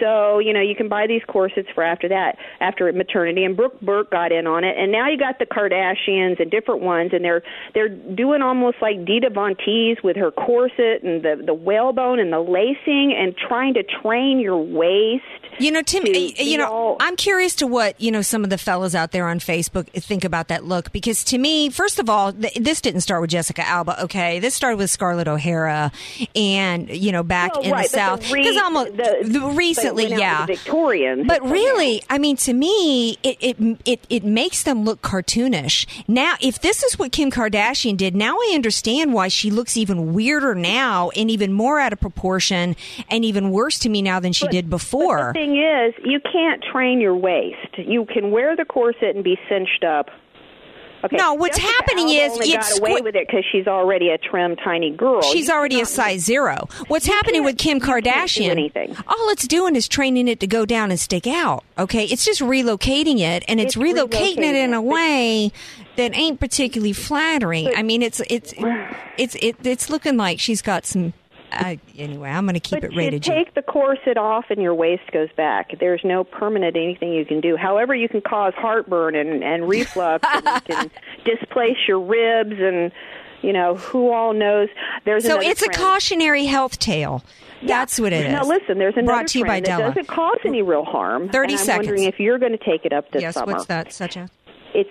So, you know, you can buy these corsets for after that, after maternity. And Brooke Burke got in on it. And now you got the Kardashians and different ones, and they're they're doing almost like Dita Von Teese with her corset and the, the whalebone and the lacing and trying to train your waist. You know, Tim, to, you know, know, I'm curious to what, you know, some of the fellas out there on Facebook think about that look. Because to me, first of all, th- this didn't start with Jessica Alba, okay? This started with Scarlett O'Hara and, you know, back well, in right, the South. Because almost the, the recent. Yeah, Victorian. But really, I mean, to me, it, it it it makes them look cartoonish. Now, if this is what Kim Kardashian did, now I understand why she looks even weirder now and even more out of proportion and even worse to me now than she but, did before. But the thing is, you can't train your waist. You can wear the corset and be cinched up. Okay. No, what's Jessica happening Alba is only it's got away squi- with it because she's already a trim, tiny girl. She's you already a size zero. What's happening with Kim Kardashian? All it's doing is training it to go down and stick out. Okay, it's just relocating it, and it's, it's relocating, relocating it in a way that ain't particularly flattering. But, I mean, it's it's it's it, it's looking like she's got some. Uh, anyway, I'm going to keep but it rated. You take G. the corset off and your waist goes back. There's no permanent anything you can do. However, you can cause heartburn and, and reflux. And you can displace your ribs and, you know, who all knows. There's so it's trend. A cautionary health tale. That's yeah. what it is. Now, listen, there's another Brought to you by that Della. Doesn't cause any real harm. thirty and I'm seconds. I'm wondering if you're going to take it up this yes, summer. Yes, what's that, Sacha? It's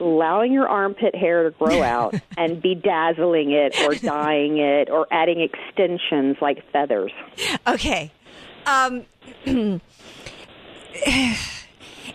allowing your armpit hair to grow out and bedazzling it or dyeing it or adding extensions like feathers. Okay. Um,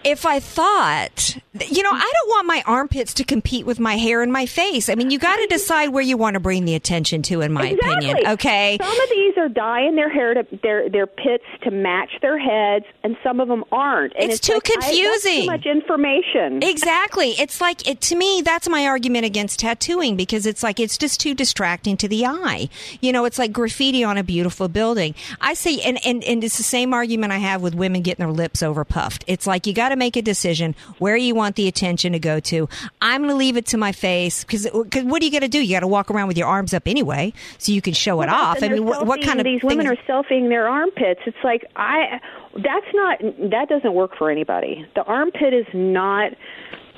if I thought, you know, I don't want my armpits to compete with my hair and my face. I mean, you got to decide where you want to bring the attention to, in my exactly. opinion. Okay. Some of these are dyeing their hair, to, their their pits to match their heads, and some of them aren't. And it's, it's too like, confusing. I, too much information. Exactly. It's like it to me. That's my argument against tattooing, because it's like it's just too distracting to the eye. You know, it's like graffiti on a beautiful building. I see, and and and it's the same argument I have with women getting their lips overpuffed. It's like you got to make a decision where you want the attention to go to. I'm going to leave it to my face because what are you going to do? You got to walk around with your arms up anyway so you can show it well, off. I mean, what, what kind of these women are selfieing their armpits? It's like I that's not that doesn't work for anybody. The armpit is not.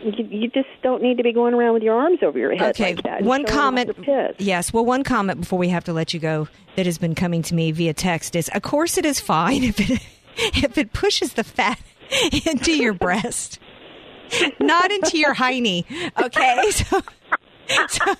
You, you just don't need to be going around with your arms over your head okay. like that. One comment, yes. Well, one comment before we have to let you go that has been coming to me via text is, of course, it is fine if it if it pushes the fat into your breast, not into your hiney. Okay, so so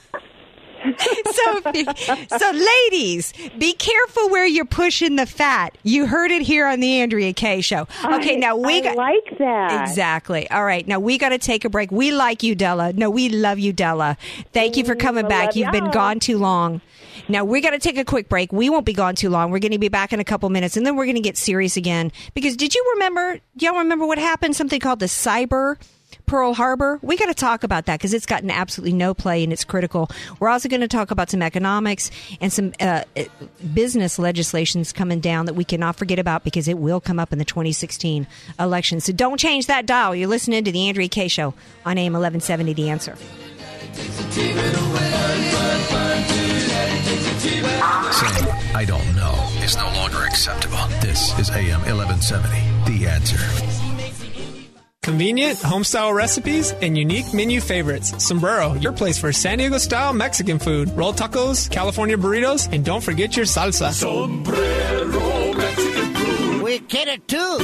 so, so ladies, be careful where you're pushing the fat. You heard it here on the Andrea Kaye Show. Okay, I, now we I got, like that exactly. All right, now we got to take a break. We like you, Della. No, we love you, Della. Thank you for coming I back. You've y'all. been gone too long. Now, we're going to take a quick break. We won't be gone too long. We're going to be back in a couple minutes, and then we're going to get serious again. Because did you remember, y'all remember what happened? Something called the cyber Pearl Harbor? We got to talk about that because it's gotten absolutely no play, and it's critical. We're also going to talk about some economics and some uh, business legislations coming down that we cannot forget about because it will come up in the twenty sixteen election. So don't change that dial. You're listening to The Andrea Kaye Show on A M eleven seventy, The Answer. Saying, I don't know, is no longer acceptable. This is A M eleven seventy, The Answer. Convenient home-style recipes and unique menu favorites. Sombrero, your place for San Diego-style Mexican food. Roll tacos, California burritos, and don't forget your salsa. Sombrero Mexican food. We get it, too.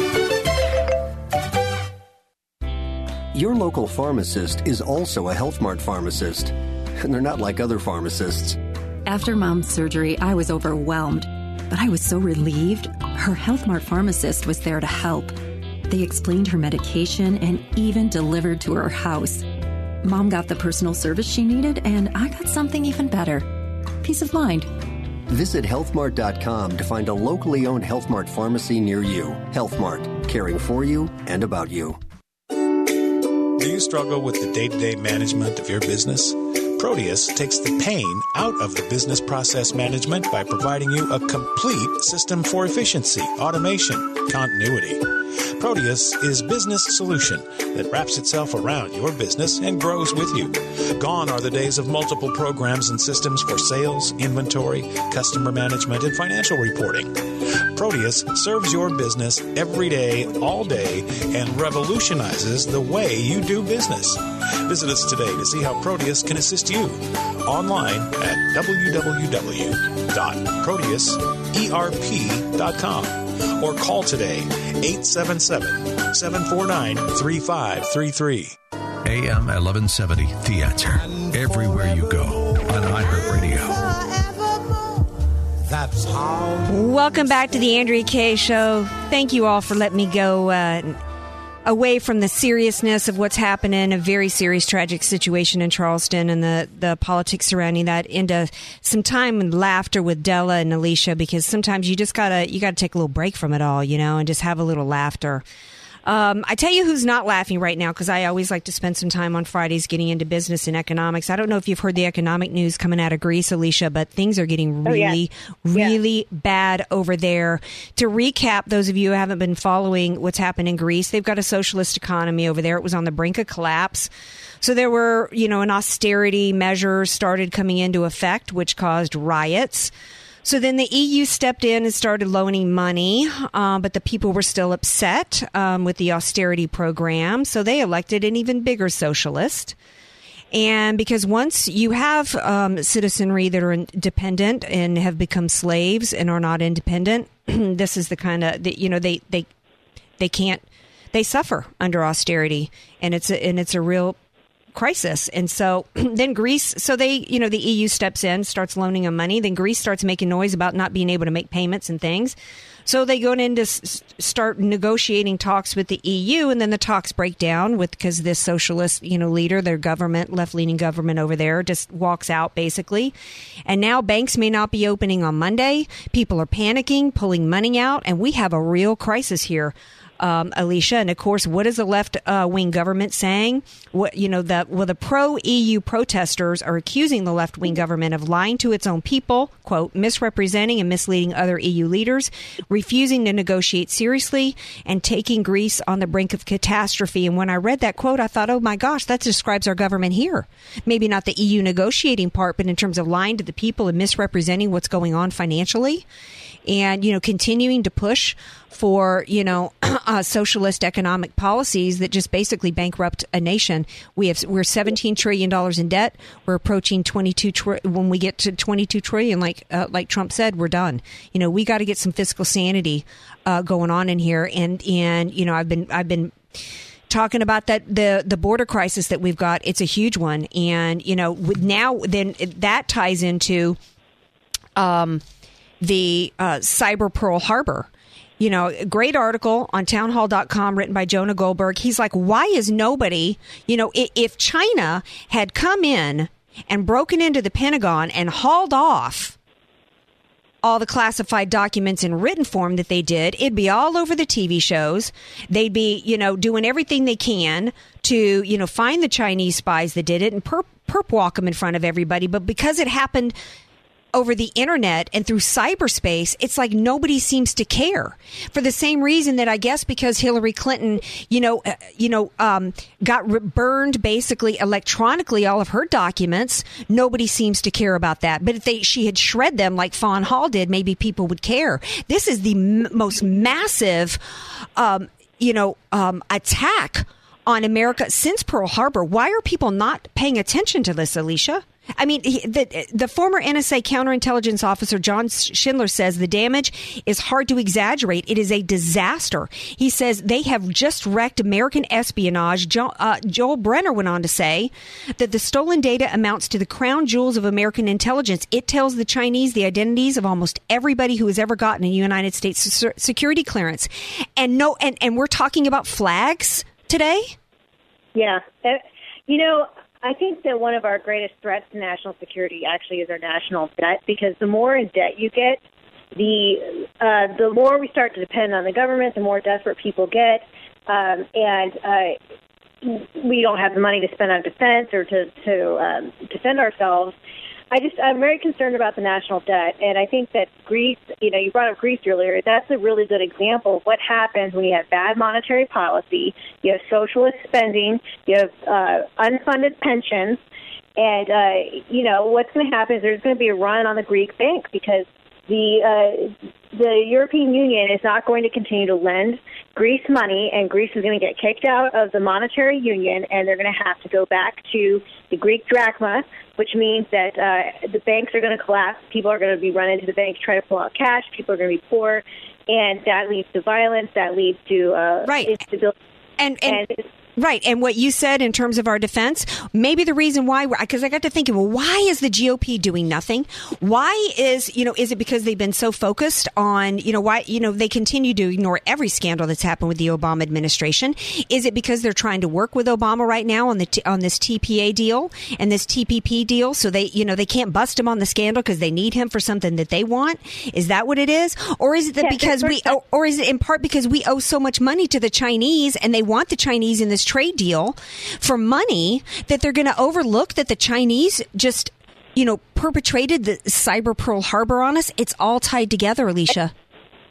Your local pharmacist is also a Health Mart pharmacist. And they're not like other pharmacists. After Mom's surgery, I was overwhelmed, but I was so relieved. Her Health Mart pharmacist was there to help. They explained her medication and even delivered to her house. Mom got the personal service she needed, and I got something even better. Peace of mind. Visit health mart dot com to find a locally owned Health Mart pharmacy near you. Health Mart, caring for you and about you. Do you struggle with the day-to-day management of your business? Proteus takes the pain out of the business process management by providing you a complete system for efficiency, automation, continuity. Proteus is business solution that wraps itself around your business and grows with you. Gone are the days of multiple programs and systems for sales, inventory, customer management, and financial reporting. Proteus serves your business every day, all day, and revolutionizes the way you do business. Visit us today to see how Proteus can assist you online at w w w dot proteus e r p dot com or call today eight seven seven, seven four nine, three five three three. A M eleven seventy, The Answer. Everywhere you go on iHeartRadio. That's how. Welcome back to The Andrea Kaye Show. Thank you all for letting me go Uh, away from the seriousness of what's happening, a very serious, tragic situation in Charleston and the, the politics surrounding that, into some time and laughter with Della and Alicia, because sometimes you just gotta, you gotta take a little break from it all, you know, and just have a little laughter. Um, I tell you who's not laughing right now, because I always like to spend some time on Fridays getting into business and economics. I don't know if you've heard the economic news coming out of Greece, Alicia, but things are getting really, oh, yeah. really yeah. bad over there. To recap, those of you who haven't been following what's happened in Greece, they've got a socialist economy over there. It was on the brink of collapse. So there were, you know, an austerity measure started coming into effect, which caused riots. So then the E U stepped in and started loaning money, um, but the people were still upset um, with the austerity program. So they elected an even bigger socialist. And because once you have um, citizenry that are dependent and have become slaves and are not independent, this is the kind of, you know, they, they, they can't, they suffer under austerity. And it's a, and it's a real crisis. And so then Greece, so they, you know, the E U steps in, starts loaning them money. Then Greece starts making noise about not being able to make payments and things. So they go in to s- start negotiating talks with the E U. And then the talks break down with, because this socialist, you know, leader, their government, left leaning government over there just walks out basically. And now banks may not be opening on Monday. People are panicking, pulling money out. And we have a real crisis here. Um, Alicia, and of course, what is the left uh, wing government saying? What, you know, the well, the pro E U protesters are accusing the left wing government of lying to its own people, quote, misrepresenting and misleading other E U leaders, refusing to negotiate seriously, and taking Greece on the brink of catastrophe. And when I read that quote, I thought, oh my gosh, that describes our government here. Maybe not the E U negotiating part, but in terms of lying to the people and misrepresenting what's going on financially. And, you know, continuing to push for, you know, uh, socialist economic policies that just basically bankrupt a nation. We have, we're seventeen trillion dollars in debt. We're approaching twenty-two trillion dollars. When we get to twenty-two trillion dollars, like, uh, like Trump said, we're done. You know, we got to get some fiscal sanity, uh, going on in here. And, and, you know, I've been, I've been talking about that, the, the border crisis that we've got. It's a huge one. And, you know, with now then that ties into, um, the uh, cyber Pearl Harbor. You know, a great article on townhall dot com written by Jonah Goldberg. He's like, why is nobody, you know, if China had come in and broken into the Pentagon and hauled off all the classified documents in written form that they did, it'd be all over the T V shows. They'd be, you know, doing everything they can to, you know, find the Chinese spies that did it and perp, perp walk them in front of everybody. But because it happened over the internet and through cyberspace, it's like nobody seems to care. For the same reason that I guess because Hillary Clinton, you know, uh, you know, um, got re- burned basically electronically all of her documents, nobody seems to care about that. But if they, she had shred them like Fawn Hall did, maybe people would care. This is the m- most massive, um, you know, um, attack on America since Pearl Harbor. Why are people not paying attention to this, Alicia? I mean, the, the former N S A counterintelligence officer, John Schindler, says the damage is hard to exaggerate. It is a disaster. He says they have just wrecked American espionage. Jo- uh, Joel Brenner went on to say that the stolen data amounts to the crown jewels of American intelligence. It tells the Chinese the identities of almost everybody who has ever gotten a United States security clearance. And no, and, and we're talking about flags today? Yeah. You know, I think that one of our greatest threats to national security actually is our national debt, because the more in debt you get, the uh, the more we start to depend on the government, the more desperate people get, um, and uh, we don't have the money to spend on defense or to, to um, defend ourselves. I just, I'm very concerned about the national debt, and I think that Greece, you know, you brought up Greece earlier, that's a really good example of what happens when you have bad monetary policy, you have socialist spending, you have uh, unfunded pensions, and, uh, you know, what's going to happen is there's going to be a run on the Greek banks, because the uh, the European Union is not going to continue to lend Greece money, and Greece is going to get kicked out of the monetary union, and they're going to have to go back to the Greek drachma, which means that uh, the banks are going to collapse. People are going to be running to the banks, trying to pull out cash. People are going to be poor, and that leads to violence. That leads to uh, right. instability. And, and, and Right. And what you said in terms of our defense, maybe the reason why, because I got to thinking, well, why is the G O P doing nothing? Why is, you know, is it because they've been so focused on, you know, why, you know, they continue to ignore every scandal that's happened with the Obama administration? Is it because they're trying to work with Obama right now on the t- on this T P A deal and this T P P deal? So they, you know, they can't bust him on the scandal because they need him for something that they want. Is that what it is? Or is it that yeah, because we, owe, or is it in part because we owe so much money to the Chinese and they want the Chinese in this trade deal for money that they're going to overlook that the Chinese just, you know, perpetrated the cyber Pearl Harbor on us? It's all tied together, Alicia.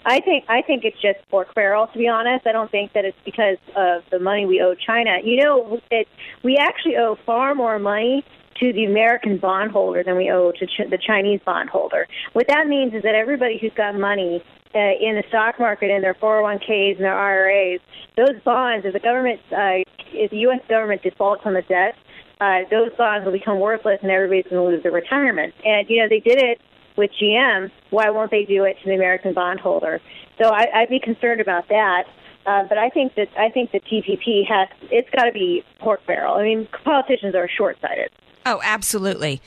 I think I think it's just for Querrell, to be honest. I don't think that it's because of the money we owe China. You know, it, we actually owe far more money to the American bondholder than we owe to ch- the Chinese bondholder. What that means is that everybody who's got money uh, in the stock market, in their four oh one k's and their I R As, those bonds, if the government, uh, if the U S government defaults on the debt, uh, those bonds will become worthless and everybody's going to lose their retirement. And, you know, they did it with G M. Why won't they do it to the American bondholder? So I, I'd be concerned about that. Uh, but I think that I think the T P P has, it's got to be pork barrel. I mean, politicians are short-sighted. Oh, absolutely.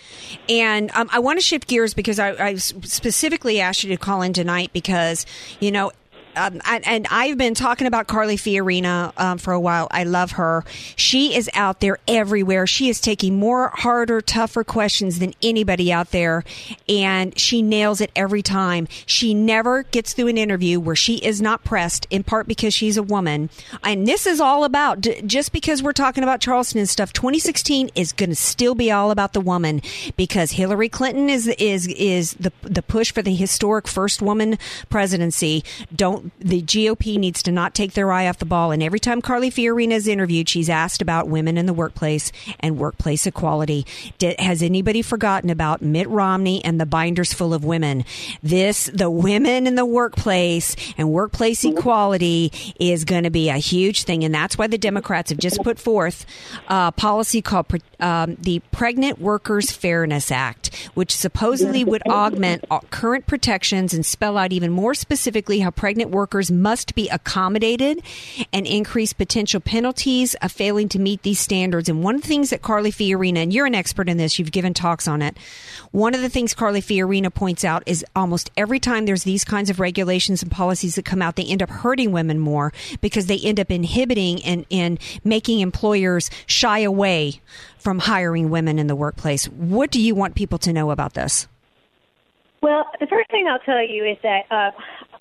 And um, I want to shift gears because I, I specifically asked you to call in tonight because, you know, Um, and, and I've been talking about Carly Fiorina um, for a while. I love her. She is out there everywhere. She is taking more harder, tougher questions than anybody out there, and she nails it every time. She never gets through an interview where she is not pressed, in part because she's a woman. And this is all about, just because we're talking about Charleston and stuff, twenty sixteen is going to still be all about the woman, because Hillary Clinton is is is the the push for the historic first woman presidency. Don't The G O P needs to not take their eye off the ball. And every time Carly Fiorina is interviewed, she's asked about women in the workplace and workplace equality. Did, has anybody forgotten about Mitt Romney and the binders full of women? This, the women in the workplace and workplace equality is going to be a huge thing. And that's why the Democrats have just put forth a policy called um, the Pregnant Workers Fairness Act, which supposedly would augment current protections and spell out even more specifically how pregnant workers must be accommodated and increase potential penalties of failing to meet these standards. And one of the things that Carly Fiorina, and you're an expert in this, you've given talks on it. One of the things Carly Fiorina points out is almost every time there's these kinds of regulations and policies that come out, they end up hurting women more because they end up inhibiting and, and making employers shy away from hiring women in the workplace. What do you want people to know about this? Well, the first thing I'll tell you is that uh,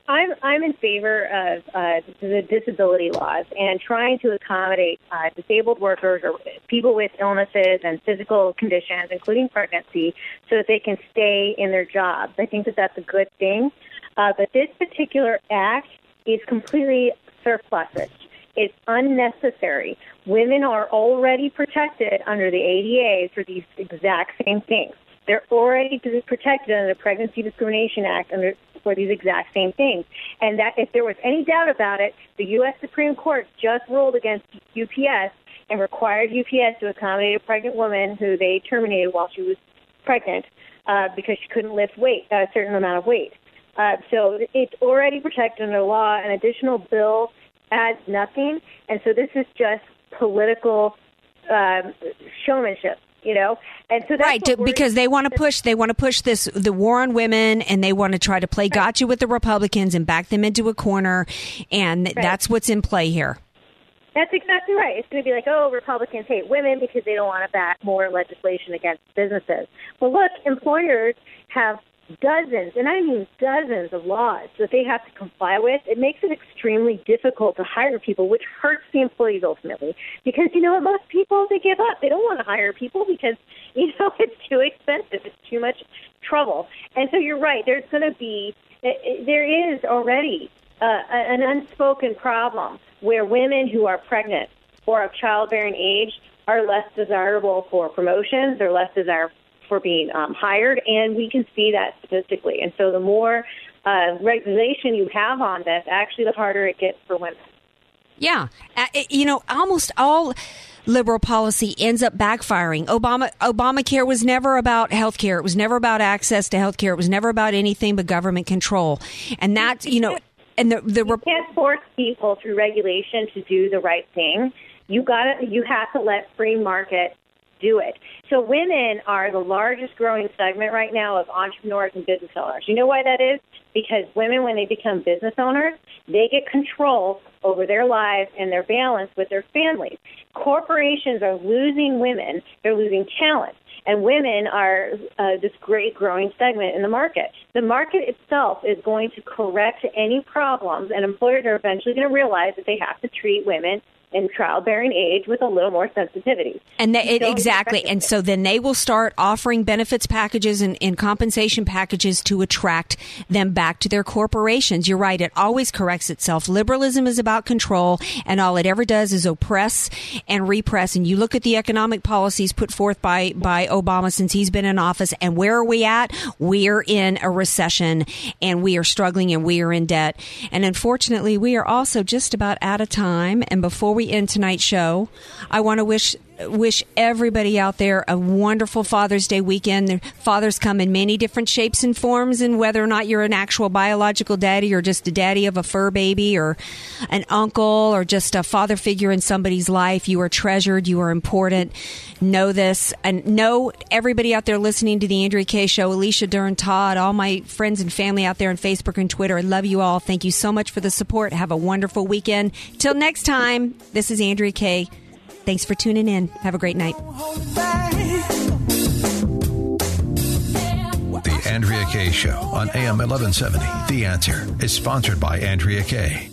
I'm I'm in favor of uh, the disability laws and trying to accommodate uh, disabled workers or people with illnesses and physical conditions, including pregnancy, so that they can stay in their jobs. I think that that's a good thing. Uh, but this particular act is completely surplusage. It's unnecessary. Women are already protected under the A D A for these exact same things. They're already protected under the Pregnancy Discrimination Act under, for these exact same things. And that if there was any doubt about it, the U S Supreme Court just ruled against U P S and required U P S to accommodate a pregnant woman who they terminated while she was pregnant uh, because she couldn't lift weight, a certain amount of weight. Uh, so it's already protected under law. An additional bill adds nothing. And so this is just political um, showmanship. You know, and so that's right, to, because they want to push, they want to push this, the war on women, and they want to try to play gotcha with the Republicans and back them into a corner. And right. That's what's in play here. That's exactly right. It's going to be like, oh, Republicans hate women because they don't want to back more legislation against businesses. Well, look, employers have dozens, and I mean dozens of laws that they have to comply with. It makes it extremely difficult to hire people, which hurts the employees ultimately. Because, you know what, most people, they give up. They don't want to hire people because, you know, it's too expensive. It's too much trouble. And so you're right. There's going to be, there is already uh, an unspoken problem where women who are pregnant or of childbearing age are less desirable for promotions. They're less desirable for being um, hired, and we can see that statistically. And so the more uh, regulation you have on this, actually the harder it gets for women. Yeah. Uh, it, you know, almost all liberal policy ends up backfiring. Obama, Obamacare was never about health care. It was never about access to health care. It was never about anything but government control. And that, you know, and the... the rep- you can't force people through regulation to do the right thing. You gotta, you have to let free market do it. So women are the largest growing segment right now of entrepreneurs and business owners. You know why that is? Because women, when they become business owners, they get control over their lives and their balance with their families. Corporations are losing women. They're losing talent. And women are uh, this great growing segment in the market. The market itself is going to correct any problems, and employers are eventually going to realize that they have to treat women in childbearing age with a little more sensitivity. And they, it, exactly. And so then they will start offering benefits packages and, and compensation packages to attract them back to their corporations. You're right. It always corrects itself. Liberalism is about control, and all it ever does is oppress and repress. And you look at the economic policies put forth by, by Obama since he's been in office, and where are we at? We're in a recession, and we are struggling, and we are in debt. And unfortunately, we are also just about out of time. And before we We end tonight's show, I want to wish wish everybody out there a wonderful Father's Day weekend. Their fathers come in many different shapes and forms, and whether or not you're an actual biological daddy or just a daddy of a fur baby or an uncle or just a father figure in somebody's life, you are treasured, you are important. Know this, and know everybody out there listening to the Andrea Kaye Show, Alicia Dern, Todd, all my friends and family out there on Facebook and Twitter. I love you all. Thank you so much for the support. Have a wonderful weekend. Till next time. This is Andrea Kaye. Thanks for tuning in. Have a great night. The Andrea Kaye Show on A M eleven seventy. The Answer is sponsored by Andrea Kaye.